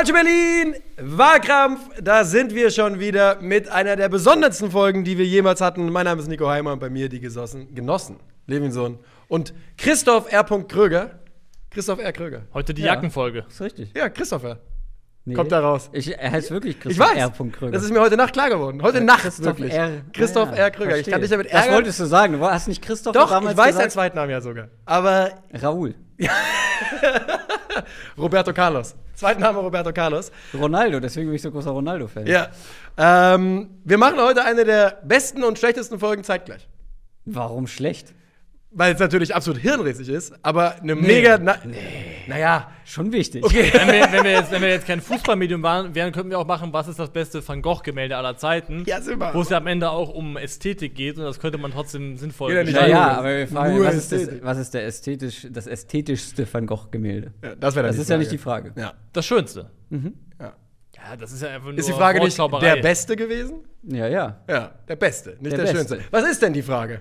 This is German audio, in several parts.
Culture Berlin, Wahlkrampf, da sind wir schon wieder mit einer der besondersten Folgen, die wir jemals hatten. Mein Name ist Nico Heimer und bei mir die Genossen Levinsohn und Christoph R. Krüger. Christoph R. Krüger. Heute die Jackenfolge. Ist richtig. Ja, Christopher. Nee. Kommt da raus. Er heißt wirklich Christoph R. Krüger. Das ist mir heute Nacht klar geworden. Heute Nacht wirklich. Christoph R. Krüger. Verstehe. Ich kann nicht damit ärgern. Das wolltest du sagen. Du hast nicht Christoph damals gesagt? Doch, ich weiß seinen zweiten Namen ja sogar. Aber Raul. Roberto Carlos. Zweiten Name Roberto Carlos. Ronaldo, deswegen bin ich so großer Ronaldo-Fan. Ja. Wir machen heute eine der besten und schlechtesten Folgen zeitgleich. Warum schlecht? Weil es natürlich absolut hirnrissig ist, aber eine mega. Naja. Schon wichtig. Okay. Wenn wir jetzt kein Fußballmedium wären, könnten wir auch machen, was ist das beste Van Gogh-Gemälde aller Zeiten? Ja, super. Wo es ja am Ende auch um Ästhetik geht und das könnte man trotzdem sinnvoll machen. Ja, aber wir fragen, was ist das ästhetischste Van Gogh-Gemälde? Ja, das ist ja nicht die Frage. Ja. Das Schönste. Mhm. Ja, das ist ja einfach nur. Ist die Frage nicht der Beste gewesen? Ja. Ja, der Beste, nicht der Schönste. Was ist denn die Frage?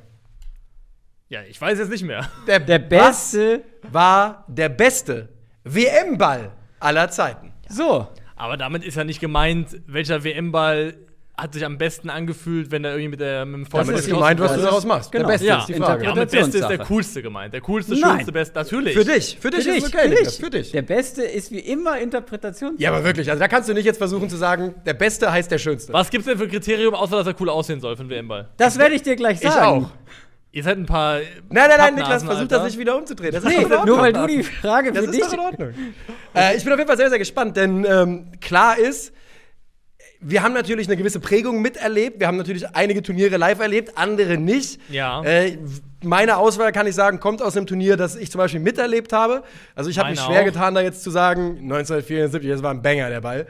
Ja, ich weiß jetzt nicht mehr. Der Beste war der beste WM-Ball aller Zeiten. Ja. So. Aber damit ist ja nicht gemeint, welcher WM-Ball hat sich am besten angefühlt, wenn er irgendwie mit dem Vollschuss. Damit ist gemeint, was du daraus machst. Genau. Der Beste ist die Frage. Ja, mit Beste ist der coolste gemeint. Der coolste, schönste, beste. Natürlich. Für dich ist okay. Für dich. Der Beste ist wie immer Interpretationssache. Ja, aber wirklich. Also da kannst du nicht jetzt versuchen zu sagen, der Beste heißt der Schönste. Was gibt's denn für ein Kriterium, außer dass er cool aussehen soll für einen WM-Ball? Das werde ich dir gleich sagen. Ich auch. Ihr seid ein paar. Nein, Niklas, versucht das nicht wieder umzudrehen. Das ist doch nur weil du die Frage für dich. Das ist doch in Ordnung. Ich bin auf jeden Fall sehr, sehr gespannt, denn klar ist, wir haben natürlich eine gewisse Prägung miterlebt. Wir haben natürlich einige Turniere live erlebt, andere nicht. Ja. Meine Auswahl, kann ich sagen, kommt aus einem Turnier, das ich zum Beispiel miterlebt habe. Also ich habe mich schwer getan, da jetzt zu sagen, 1974, das war ein Banger, der Ball.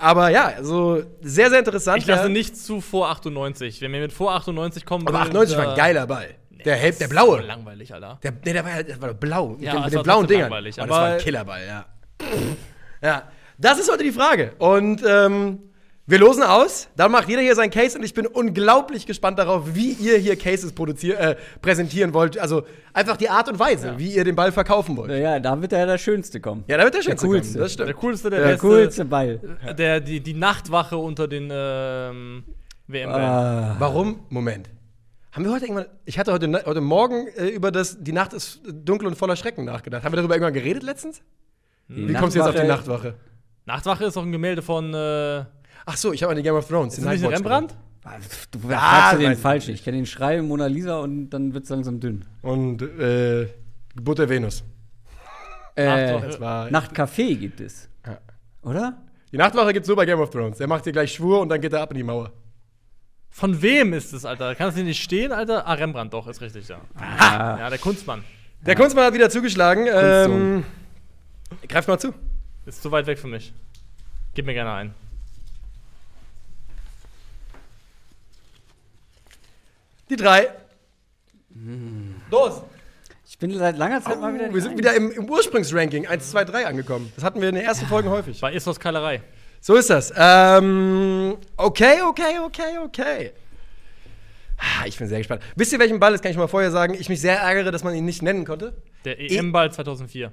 Aber ja, also sehr, sehr interessant. Ich lasse nichts zu vor 98. Wenn wir mit vor 98 kommen. Aber 98 war ein geiler Ball. Der blaue. Das war langweilig, Alter. Der war blau. Ja, mit den blauen Dingern. Aber das war ein Killerball, ja. Ja. Das ist heute die Frage. Und wir losen aus. Dann macht jeder hier seinen Case. Und ich bin unglaublich gespannt darauf, wie ihr hier Cases präsentieren wollt. Also einfach die Art und Weise, wie ihr den Ball verkaufen wollt. Ja, da wird der Schönste kommen. Ja, da wird der Schönste kommen. Das stimmt. Der Coolste, der Beste. Der coolste Ball. Die Nachtwache unter den WM-Bällen. Warum? Moment. Haben wir heute irgendwann. Ich hatte heute Morgen über das Die Nacht ist dunkel und voller Schrecken nachgedacht. Haben wir darüber irgendwann geredet letztens? Wie kommst du jetzt auf die Nachtwache? Nachtwache ist auch ein Gemälde von. Ach so, ich habe an die Game of Thrones. Ist das nicht Rembrandt? Du fragst den Falschen. Ich kenne den Schrei Mona Lisa und dann wird's langsam dünn. Und Geburt der Venus. Nachtcafé gibt es. Ja. Oder? Die Nachtwache gibt's nur bei Game of Thrones. Der macht dir gleich Schwur und dann geht er ab in die Mauer. Von wem ist es, Alter? Kannst du nicht stehen, Alter? Ah, Rembrandt doch, ist richtig, ja. Ah. Ja, der Kunstmann. Der Kunstmann hat wieder zugeschlagen. Greif mal zu. Ist zu weit weg für mich. Gib mir gerne einen. Die 3. Los! Ich bin seit langer Zeit mal wieder. Wir sind wieder im Ursprungsranking 1, 2, 3 angekommen. Das hatten wir in den ersten Folgen häufig. Bei Istos Keilerei. So ist das. Okay. Ich bin sehr gespannt. Wisst ihr, welchen Ball, das kann ich mal vorher sagen, ich mich sehr ärgere, dass man ihn nicht nennen konnte? Der EM-Ball 2004.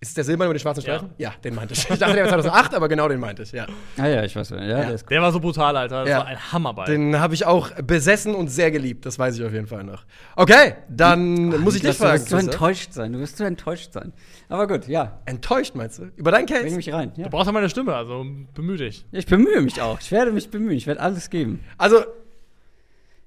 Ist der Silber mit den schwarzen Streifen? Ja, den meinte ich. Ich dachte, der war 2008, aber genau den meinte ich, ja. Ah ja, ich weiß. Ja, ja. Der war so brutal, Alter. Das war ein Hammerball. Den habe ich auch besessen und sehr geliebt. Das weiß ich auf jeden Fall noch. Okay, dann muss ich dich fragen. Du wirst so enttäuscht sein. Aber gut, ja. Enttäuscht, meinst du? Über deinen Case? Bring mich rein. Ja. Du brauchst ja meine Stimme, also bemühe dich. Ich bemühe mich auch. Ich werde mich bemühen. Ich werde alles geben. Also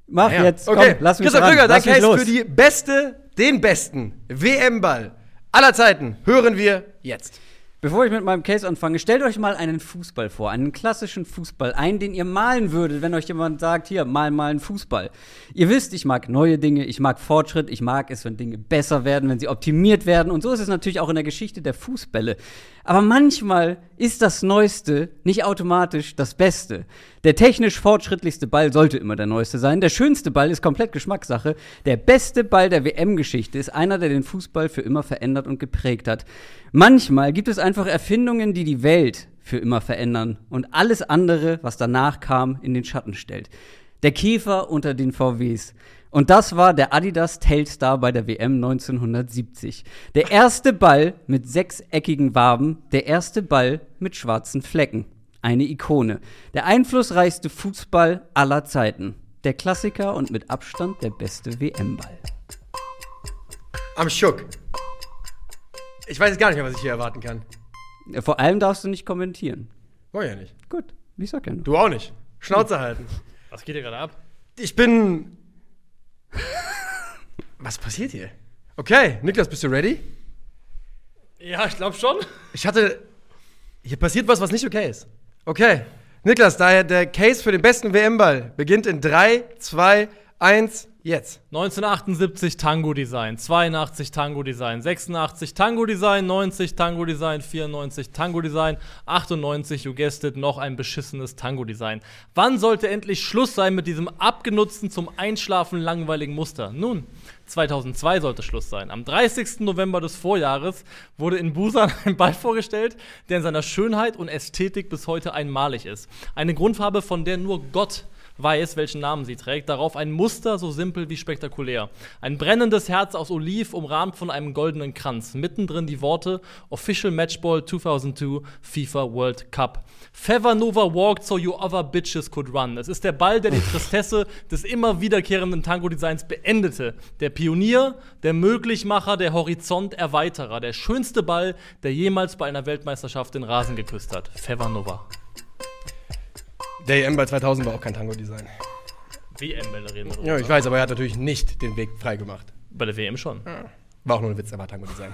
mach jetzt. Okay. Komm, lass mich ran. Christoph Krüger, dein Case für die beste, den besten WM-Ball aller Zeiten hören wir jetzt. Bevor ich mit meinem Case anfange, stellt euch mal einen Fußball vor, einen klassischen Fußball, einen, den ihr malen würdet, wenn euch jemand sagt, hier, mal mal einen Fußball. Ihr wisst, ich mag neue Dinge, ich mag Fortschritt, ich mag es, wenn Dinge besser werden, wenn sie optimiert werden. Und so ist es natürlich auch in der Geschichte der Fußbälle. Aber manchmal ist das Neueste nicht automatisch das Beste. Der technisch fortschrittlichste Ball sollte immer der Neueste sein. Der schönste Ball ist komplett Geschmackssache. Der beste Ball der WM-Geschichte ist einer, der den Fußball für immer verändert und geprägt hat. Manchmal gibt es einfach Erfindungen, die die Welt für immer verändern und alles andere, was danach kam, in den Schatten stellt. Der Käfer unter den VWs. Und das war der Adidas-Telstar bei der WM 1970. Der erste Ball mit sechseckigen Waben, der erste Ball mit schwarzen Flecken. Eine Ikone. Der einflussreichste Fußball aller Zeiten. Der Klassiker und mit Abstand der beste WM-Ball. Am Schuck. Ich weiß jetzt gar nicht mehr, was ich hier erwarten kann. Ja, vor allem darfst du nicht kommentieren. Wollen ja nicht. Gut, ich sag ja nur. Du auch nicht. Schnauze halten. Was geht hier gerade ab? Ich bin... Was passiert hier? Okay, Niklas, bist du ready? Ja, ich glaube schon. Hier passiert was, was nicht okay ist. Okay, Niklas, daher der Case für den besten WM-Ball beginnt in 3, 2, 1, jetzt. 1978 Tango-Design, 82 Tango-Design, 86 Tango-Design, 90 Tango-Design, 94 Tango-Design, 98, you guessed it, noch ein beschissenes Tango-Design. Wann sollte endlich Schluss sein mit diesem abgenutzten, zum Einschlafen langweiligen Muster? Nun, 2002 sollte Schluss sein. Am 30. November des Vorjahres wurde in Busan ein Ball vorgestellt, der in seiner Schönheit und Ästhetik bis heute einmalig ist. Eine Grundfarbe, von der nur Gott weiß, welchen Namen sie trägt. Darauf ein Muster so simpel wie spektakulär. Ein brennendes Herz aus Oliv, umrahmt von einem goldenen Kranz. Mittendrin die Worte Official Matchball 2002 FIFA World Cup. Fevernova walked so you other bitches could run. Es ist der Ball, der die Tristesse des immer wiederkehrenden Tango-Designs beendete. Der Pionier, der Möglichmacher, der Horizonterweiterer. Der schönste Ball, der jemals bei einer Weltmeisterschaft den Rasen geküsst hat. Fevernova. Der EM bei 2000 war auch kein Tango-Design. WM-Bälle reden wir drüber. Ja, ich weiß, aber er hat natürlich nicht den Weg frei gemacht. Bei der WM schon. Ja. War auch nur ein Witz, er war Tango-Design.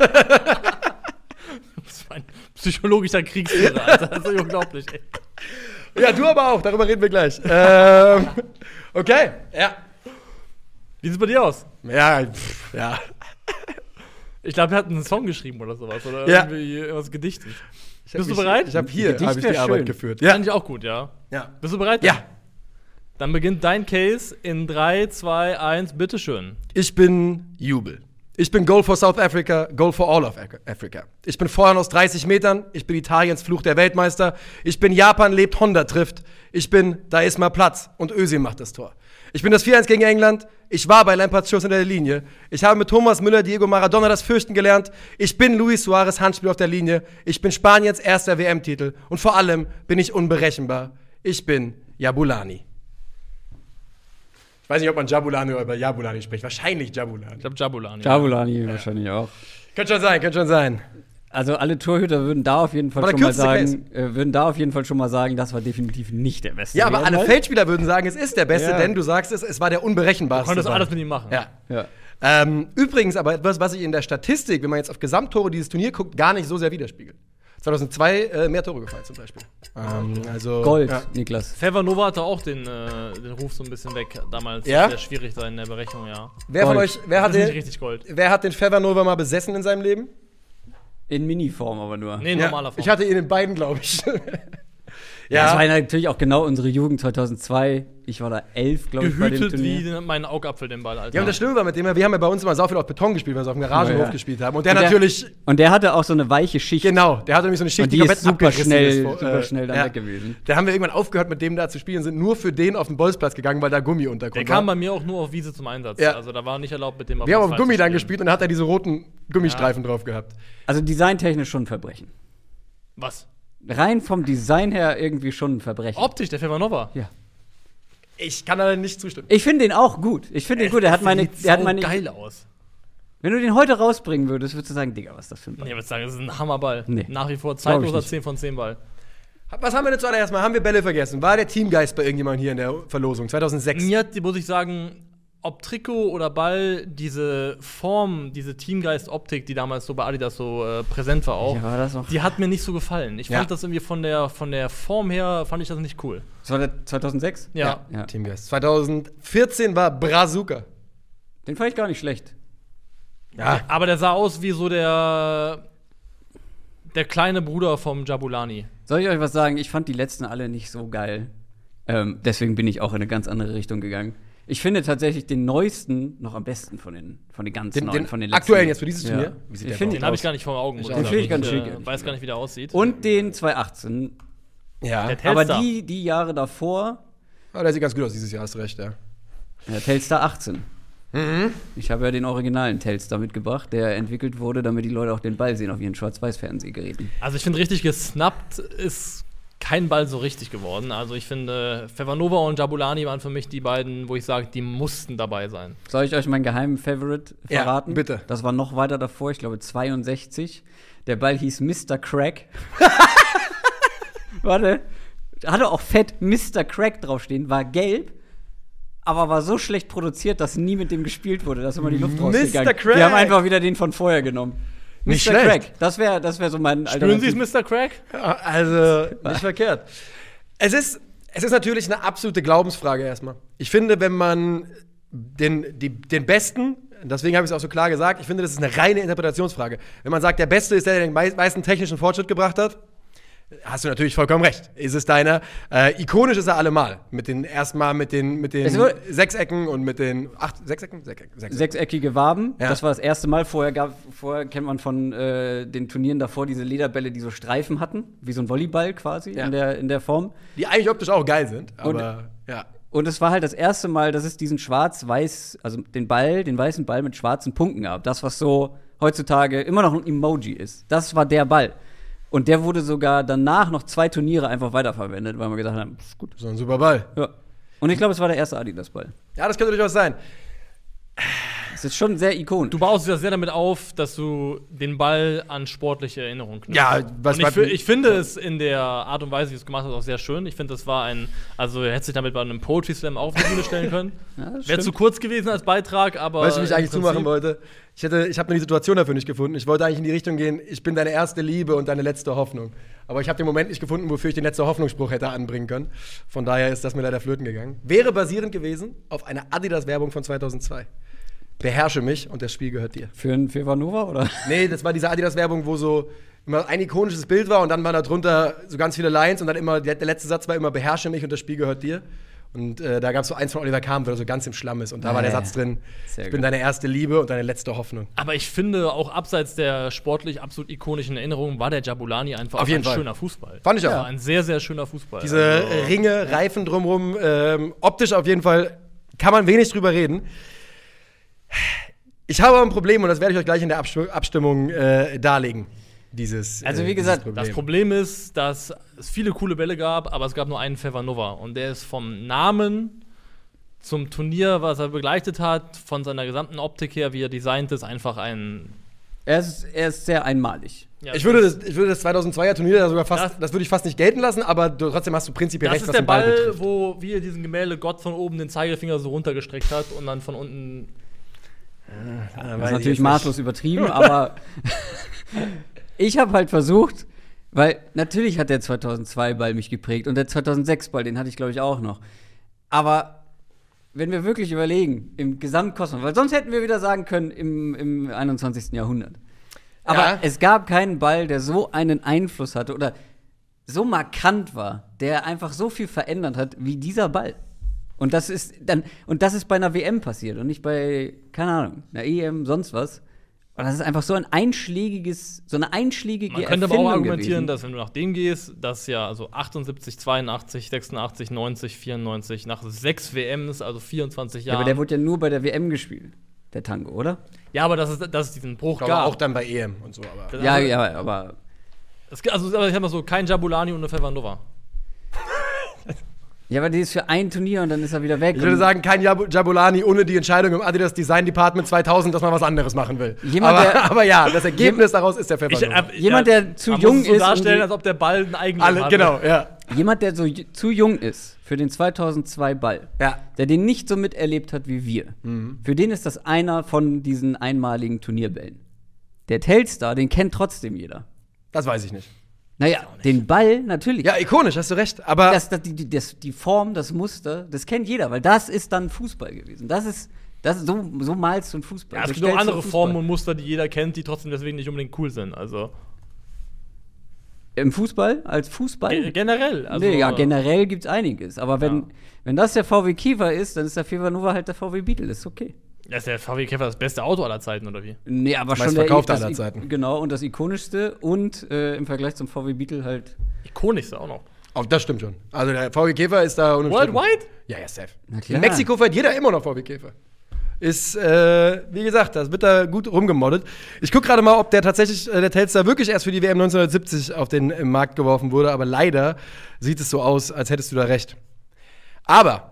Das war ein psychologischer Kriegsführer, Alter. Das ist unglaublich, ey. Ja, du aber auch, darüber reden wir gleich. Okay, ja. Wie sieht's bei dir aus? Ja, pff, ja. Ich glaube, er hat einen Song geschrieben oder sowas. Oder ja. Irgendwie was gedichtet. Bist du bereit? Ich habe hier hab ich die schön. Arbeit geführt. Ja. Fand ich auch gut, ja. Ja. Bist du bereit? Ja. Dann beginnt dein Case in 3, 2, 1, bitteschön. Ich bin Jubel. Ich bin Goal for South Africa, Goal for all of Africa. Ich bin Feuern aus 30 Metern. Ich bin Italiens Fluch der Weltmeister. Ich bin Japan lebt, Honda trifft. Ich bin, da ist mal Platz und Özil macht das Tor. Ich bin das 4-1 gegen England. Ich war bei Lampards Schuss in der Linie. Ich habe mit Thomas Müller, Diego Maradona das Fürchten gelernt. Ich bin Luis Suarez Handspiel auf der Linie. Ich bin Spaniens erster WM-Titel. Und vor allem bin ich unberechenbar. Ich bin Jabulani. Ich weiß nicht, ob man Jabulani oder Jabulani spricht. Wahrscheinlich Jabulani. Ich glaube Jabulani. Jabulani wahrscheinlich auch. Könnte schon sein, könnte schon sein. Also alle Torhüter würden da auf jeden Fall schon mal sagen, das war definitiv nicht der beste. Ja, aber alle Feldspieler würden sagen, es ist der beste, ja. Denn du sagst es war der unberechenbarste. Du konntest alles mit ihm machen. Ja. Ja. Übrigens aber etwas, was sich in der Statistik, wenn man jetzt auf Gesamttore dieses Turnier guckt, gar nicht so sehr widerspiegelt. 2002 mehr Tore gefallen zum Beispiel. Also, Gold, ja. Niklas. Fevernova hatte auch den Ruf so ein bisschen weg damals. Ja? Sehr schwierig da in der Berechnung, ja. Wer Gold. Von euch, wer hat den Fevernova mal besessen in seinem Leben? In Mini-Form aber nur. Nee, in normaler Form. Ich hatte ihn in beiden, glaube ich. Ja, das war natürlich auch genau unsere Jugend 2002. Ich war da 11, glaube ich, bei dem Turnier. Gehütet wie meinen Augapfel, den Ball, Alter. Ja, und das Schlimme war mit dem, wir haben ja bei uns immer so viel auf Beton gespielt, weil wir auf dem Garagenhof gespielt haben. Und der hatte auch so eine weiche Schicht. Genau, der hatte nämlich so eine Schicht, die komplett abgerissen ist. Super schnell dann weg gewesen. Da haben wir irgendwann aufgehört, mit dem da zu spielen, sind nur für den auf den Bolzplatz gegangen, weil da Gummi unterkommt. Der kam bei mir auch nur auf Wiese zum Einsatz. Ja. Also da war nicht erlaubt, mit dem auf den Bolzplatz. Wir haben auf Gummi dann gespielt und da hat er diese roten Gummistreifen drauf gehabt. Also designtechnisch schon ein Verbrechen. Was? Rein vom Design her irgendwie schon ein Verbrechen. Optisch, der Fevernova. Ja. Ich kann da nicht zustimmen. Ich finde den auch gut. Der sieht geil aus. Wenn du den heute rausbringen würdest, würdest du sagen, Digga, was ist das für ein Ball? Nee, ich würde sagen, das ist ein Hammerball. Nee. Nach wie vor zeitloser 10 von 10 Ball. Was haben wir denn zuallererst mal? Haben wir Bälle vergessen? War der Teamgeist bei irgendjemandem hier in der Verlosung? 2006? Mir hat, muss ich sagen, ob Trikot oder Ball, diese Form, diese Teamgeist-Optik, die damals so bei Adidas so präsent war auch, die hat mir nicht so gefallen. Ich fand das irgendwie von der Form her, fand ich das nicht cool. Das war der 2006? Ja. Teamgeist. 2014 war Brazuca. Den fand ich gar nicht schlecht. Ja. Aber der sah aus wie so der kleine Bruder vom Jabulani. Soll ich euch was sagen? Ich fand die letzten alle nicht so geil. Deswegen bin ich auch in eine ganz andere Richtung gegangen. Ich finde tatsächlich den neuesten noch am besten von den ganz neuen, von den letzten. Aktuellen jetzt für dieses Turnier? Ja. Den habe ich gar nicht vor Augen. Den finde ich ganz schick. Ich weiß gar nicht, wie der aussieht. Und den 2018. Ja. Aber die Jahre davor. Aber der sieht ganz gut aus dieses Jahr, hast recht, ja. Ja, Telstar 18. Mhm. Ich habe ja den originalen Telstar mitgebracht, der entwickelt wurde, damit die Leute auch den Ball sehen auf ihren Schwarz-Weiß-Fernsehgeräten. Also ich finde, richtig gesnappt ist kein Ball so richtig geworden. Also ich finde, Fevernova und Jabulani waren für mich die beiden, wo ich sage, die mussten dabei sein. Soll ich euch meinen geheimen Favorite verraten? Ja, bitte. Das war noch weiter davor, ich glaube 62. Der Ball hieß Mr. Crack. Warte. Hatte auch fett Mr. Crack draufstehen, war gelb. Aber war so schlecht produziert, dass nie mit dem gespielt wurde, dass immer die Luft rausgegangen ist. Mr. Crack! Wir haben einfach wieder den von vorher genommen. Nicht Mr. schlecht. Crack, das wär so mein Alter. Spüren Sie es, Mr. Crack? Also, nicht verkehrt. Es ist natürlich eine absolute Glaubensfrage erstmal. Ich finde, wenn man den Besten, deswegen habe ich es auch so klar gesagt, ich finde, das ist eine reine Interpretationsfrage. Wenn man sagt, der Beste ist der, der den meisten technischen Fortschritt gebracht hat, hast du natürlich vollkommen recht. Ist es deiner? Ikonisch ist er allemal. Mit den Sechsecken und mit den Sechsecken? Sechseckige Waben. Ja. Das war das erste Mal. Vorher kennt man von den Turnieren davor diese Lederbälle, die so Streifen hatten, wie so ein Volleyball quasi in der Form. Die eigentlich optisch auch geil sind. Aber, ja. Und es war halt das erste Mal, dass es diesen schwarz-weiß, also den weißen Ball mit schwarzen Punkten gab. Das, was so heutzutage immer noch ein Emoji ist. Das war der Ball. Und der wurde sogar danach noch 2 Turniere einfach weiterverwendet, weil wir gedacht haben, pff, gut. Das ist ein super Ball. Ja. Und ich glaube, es war der erste Adidas-Ball. Ja, das könnte durchaus sein. Es ist schon sehr ikonisch. Du baust ja sehr damit auf, dass du den Ball an sportliche Erinnerungen knüpfst. Ja, was und ich finde es in der Art und Weise, wie du es gemacht hast, auch sehr schön. Ich finde, das war also hättest du dich damit bei einem Poetry Slam auf die Bühne stellen können. Ja, wäre zu kurz gewesen als Beitrag, aber weißt du, wie ich eigentlich zumachen wollte? Ich habe nur die Situation dafür nicht gefunden. Ich wollte eigentlich in die Richtung gehen, ich bin deine erste Liebe und deine letzte Hoffnung. Aber ich habe den Moment nicht gefunden, wofür ich den letzten Hoffnungsspruch hätte anbringen können. Von daher ist das mir leider flöten gegangen. Wäre basierend gewesen auf einer Adidas-Werbung von 2002. Beherrsche mich und das Spiel gehört dir. Für einen Fevernova, oder? Nee, das war diese Adidas-Werbung, wo so immer ein ikonisches Bild war und dann waren da drunter so ganz viele Lines und dann immer, der letzte Satz war immer, beherrsche mich und das Spiel gehört dir. Und da gab es so eins von Oliver Kahn, wo er so ganz im Schlamm ist und da war der Satz drin, ich bin deine erste Liebe und deine letzte Hoffnung. Aber ich finde, auch abseits der sportlich absolut ikonischen Erinnerungen war der Jabulani einfach auch ein schöner Fußball. Fand ich auch. Ja, ein sehr, sehr schöner Fußball. Diese Ringe, Reifen drumrum, optisch auf jeden Fall kann man wenig drüber reden. Ich habe ein Problem und das werde ich euch gleich in der Abstimmung darlegen. Also wie gesagt, Problem. Das Problem ist, dass es viele coole Bälle gab, aber es gab nur einen Fevernova. Und der ist vom Namen zum Turnier, was er begleitet hat, von seiner gesamten Optik her, wie er designt ist, einfach ein. Er ist sehr einmalig. Ja, ich würde das 2002er Turnier da sogar fast, das würde ich fast nicht gelten lassen, aber trotzdem hast du prinzipiell recht, was den Ball betrifft. Das ist der Ball, wo wir diesen Gemälde Gott von oben den Zeigefinger so runtergestreckt hat und dann von unten. Ja, das ist natürlich maßlos übertrieben, aber ich habe halt versucht, weil natürlich hat der 2002-Ball mich geprägt und der 2006-Ball, den hatte ich, glaube ich, auch noch. Aber wenn wir wirklich überlegen, im Gesamtkosmos, weil sonst hätten wir wieder sagen können, im 21. Jahrhundert. Aber es gab keinen Ball, der so einen Einfluss hatte oder so markant war, der einfach so viel verändert hat wie dieser Ball. Und das ist bei einer WM passiert und nicht bei, keine Ahnung, einer EM, sonst was. Und das ist einfach so eine einschlägige Erfindung. Man könnte aber auch argumentieren, dass wenn du nach dem gehst, dass ja also 78, 82, 86, 90, 94, nach 6 WMs, also 24 Jahren. Ja, aber der wurde ja nur bei der WM gespielt, der Tango, oder? Ja, aber dass es diesen Bruch gab. Aber auch dann bei EM und so. Aber ja, aber. Also ich sag mal so, kein Jabulani und eine Fevernova. Ja, aber die ist für ein Turnier und dann ist er wieder weg. Ich würde sagen, kein Jabulani ohne die Entscheidung im Adidas Design Department 2000, dass man was anderes machen will. Aber ja, das Ergebnis daraus ist der Fevernova. Jemand, der zu jung ist. Man muss es so darstellen, als ob der Ball einen eigenen hat. Genau, ja. Jemand, der so zu jung ist für den 2002-Ball, der den nicht so miterlebt hat wie wir, für den ist das einer von diesen einmaligen Turnierbällen. Der Telstar, den kennt trotzdem jeder. Das weiß ich nicht. Naja, den Ball natürlich. Ja, ikonisch, hast du recht. Aber die Form, das Muster, das kennt jeder, weil das ist dann Fußball gewesen. So malst du einen Fußball. Ja, es gibt auch andere Formen und Muster, die jeder kennt, die trotzdem deswegen nicht unbedingt cool sind. Also im Fußball? Als Fußball? Generell. Also nee, ja, generell gibt's einiges. Aber wenn das der VW Käfer ist, dann ist der Fevernova halt der VW Beetle. Ist okay. Ja, ist der VW Käfer das beste Auto aller Zeiten, oder wie? Nee, aber schon verkauft aller Zeiten. Genau, und das ikonischste und im Vergleich zum VW Beetle halt. Ikonischste auch noch. Auch das stimmt schon. Also der VW Käfer ist da unumstritten. Worldwide? Ja, ja, safe. In Mexiko fährt jeder immer noch VW Käfer. Ist, wie gesagt, das wird da gut rumgemoddet. Ich gucke gerade mal, ob der tatsächlich, der Telstar wirklich erst für die WM 1970 auf den Markt geworfen wurde. Aber leider sieht es so aus, als hättest du da recht. Aber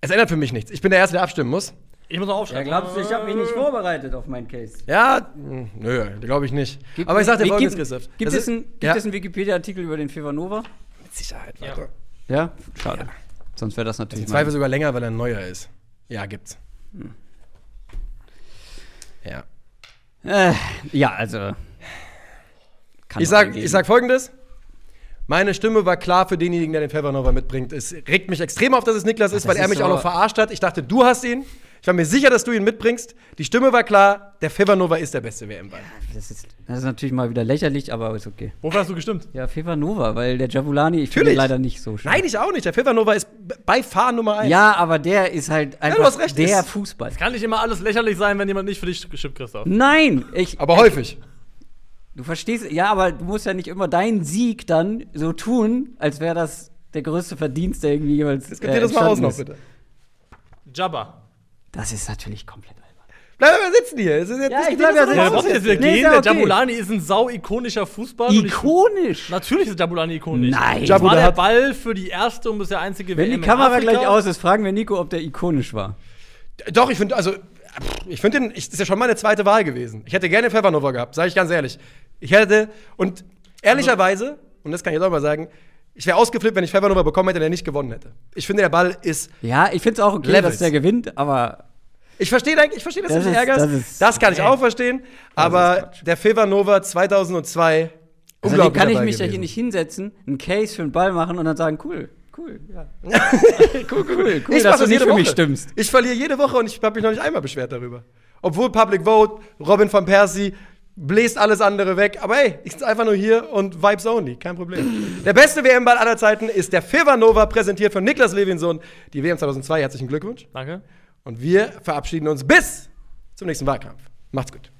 es ändert für mich nichts. Ich bin der Erste, der abstimmen muss. Ich muss noch aufschreiben. Ja, glaubst du, ich habe mich nicht vorbereitet auf meinen Case? Ja, nö, glaube ich nicht. Aber ich sag dir folgendes, Christoph. Gibt es einen Wikipedia-Artikel über den Fevernova? Mit Sicherheit, warte. Ja? Schade. Ja. Sonst wäre das natürlich. Im Zweifel sogar länger, weil er neuer ist. Ja, gibt's. Hm. Ja. Ja, also. Ich sag folgendes. Meine Stimme war klar für denjenigen, der den Fevernova mitbringt. Es regt mich extrem auf, dass es Niklas ist, weil er mich auch noch verarscht hat. Ich dachte, du hast ihn. Ich war mir sicher, dass du ihn mitbringst. Die Stimme war klar, der Fevernova ist der beste WM-Ball. Ja, das ist natürlich mal wieder lächerlich, aber ist okay. Wofür hast du gestimmt? Ja, Fevernova, weil der Jabulani, ich finde ihn leider nicht so schön. Nein, ich auch nicht. Der Fevernova ist bei Fahr Nummer 1. Ja, aber der ist halt einfach der Fußball. Es kann nicht immer alles lächerlich sein, wenn jemand nicht für dich geschippt, Christoph. Nein! Aber häufig. Du verstehst, ja, aber du musst ja nicht immer deinen Sieg dann so tun, als wäre das der größte Verdienst, der irgendwie jemals entstanden ist. Diskutier das mal aus noch, bitte. Jabba. Das ist natürlich komplett albern. Bleib mal sitzen hier. Das ist jetzt ich bleib ja sitzen. Der Jabulani ist ein sau-ikonischer Fußball. Ikonisch? Natürlich ist Jabulani ikonisch. Nein. Das war der Ball für die erste und bis der einzige WM. Wenn die Kamera gleich aus ist, fragen wir Nico, ob der ikonisch war. Doch, ich finde, das ist ja schon meine zweite Wahl gewesen. Ich hätte gerne Fevernova gehabt, sage ich ganz ehrlich. Und ehrlicherweise, und das kann ich jetzt auch mal sagen, ich wäre ausgeflippt, wenn ich Fevernova bekommen hätte, der nicht gewonnen hätte. Ich finde, der Ball ist. Ja, ich finde es auch okay, dass der gewinnt, aber. Ich verstehe, dass du dich ärgerst. Das kann ich auch verstehen. Aber der Fevernova 2002. Also unglaublich. Kann ich mich ja hier nicht hinsetzen, einen Case für den Ball machen und dann sagen: cool, ja. cool, dass du nicht für mich stimmst. Ich verliere jede Woche und ich habe mich noch nicht einmal beschwert darüber. Obwohl Public Vote, Robin van Persie. Bläst alles andere weg. Aber hey, ich sitze einfach nur hier und Vibes only. Kein Problem. Der beste WM-Ball aller Zeiten ist der Fevernova, präsentiert von Niklas Levinsohn. Die WM 2002. Herzlichen Glückwunsch. Danke. Und wir verabschieden uns bis zum nächsten Wahlkampf. Macht's gut.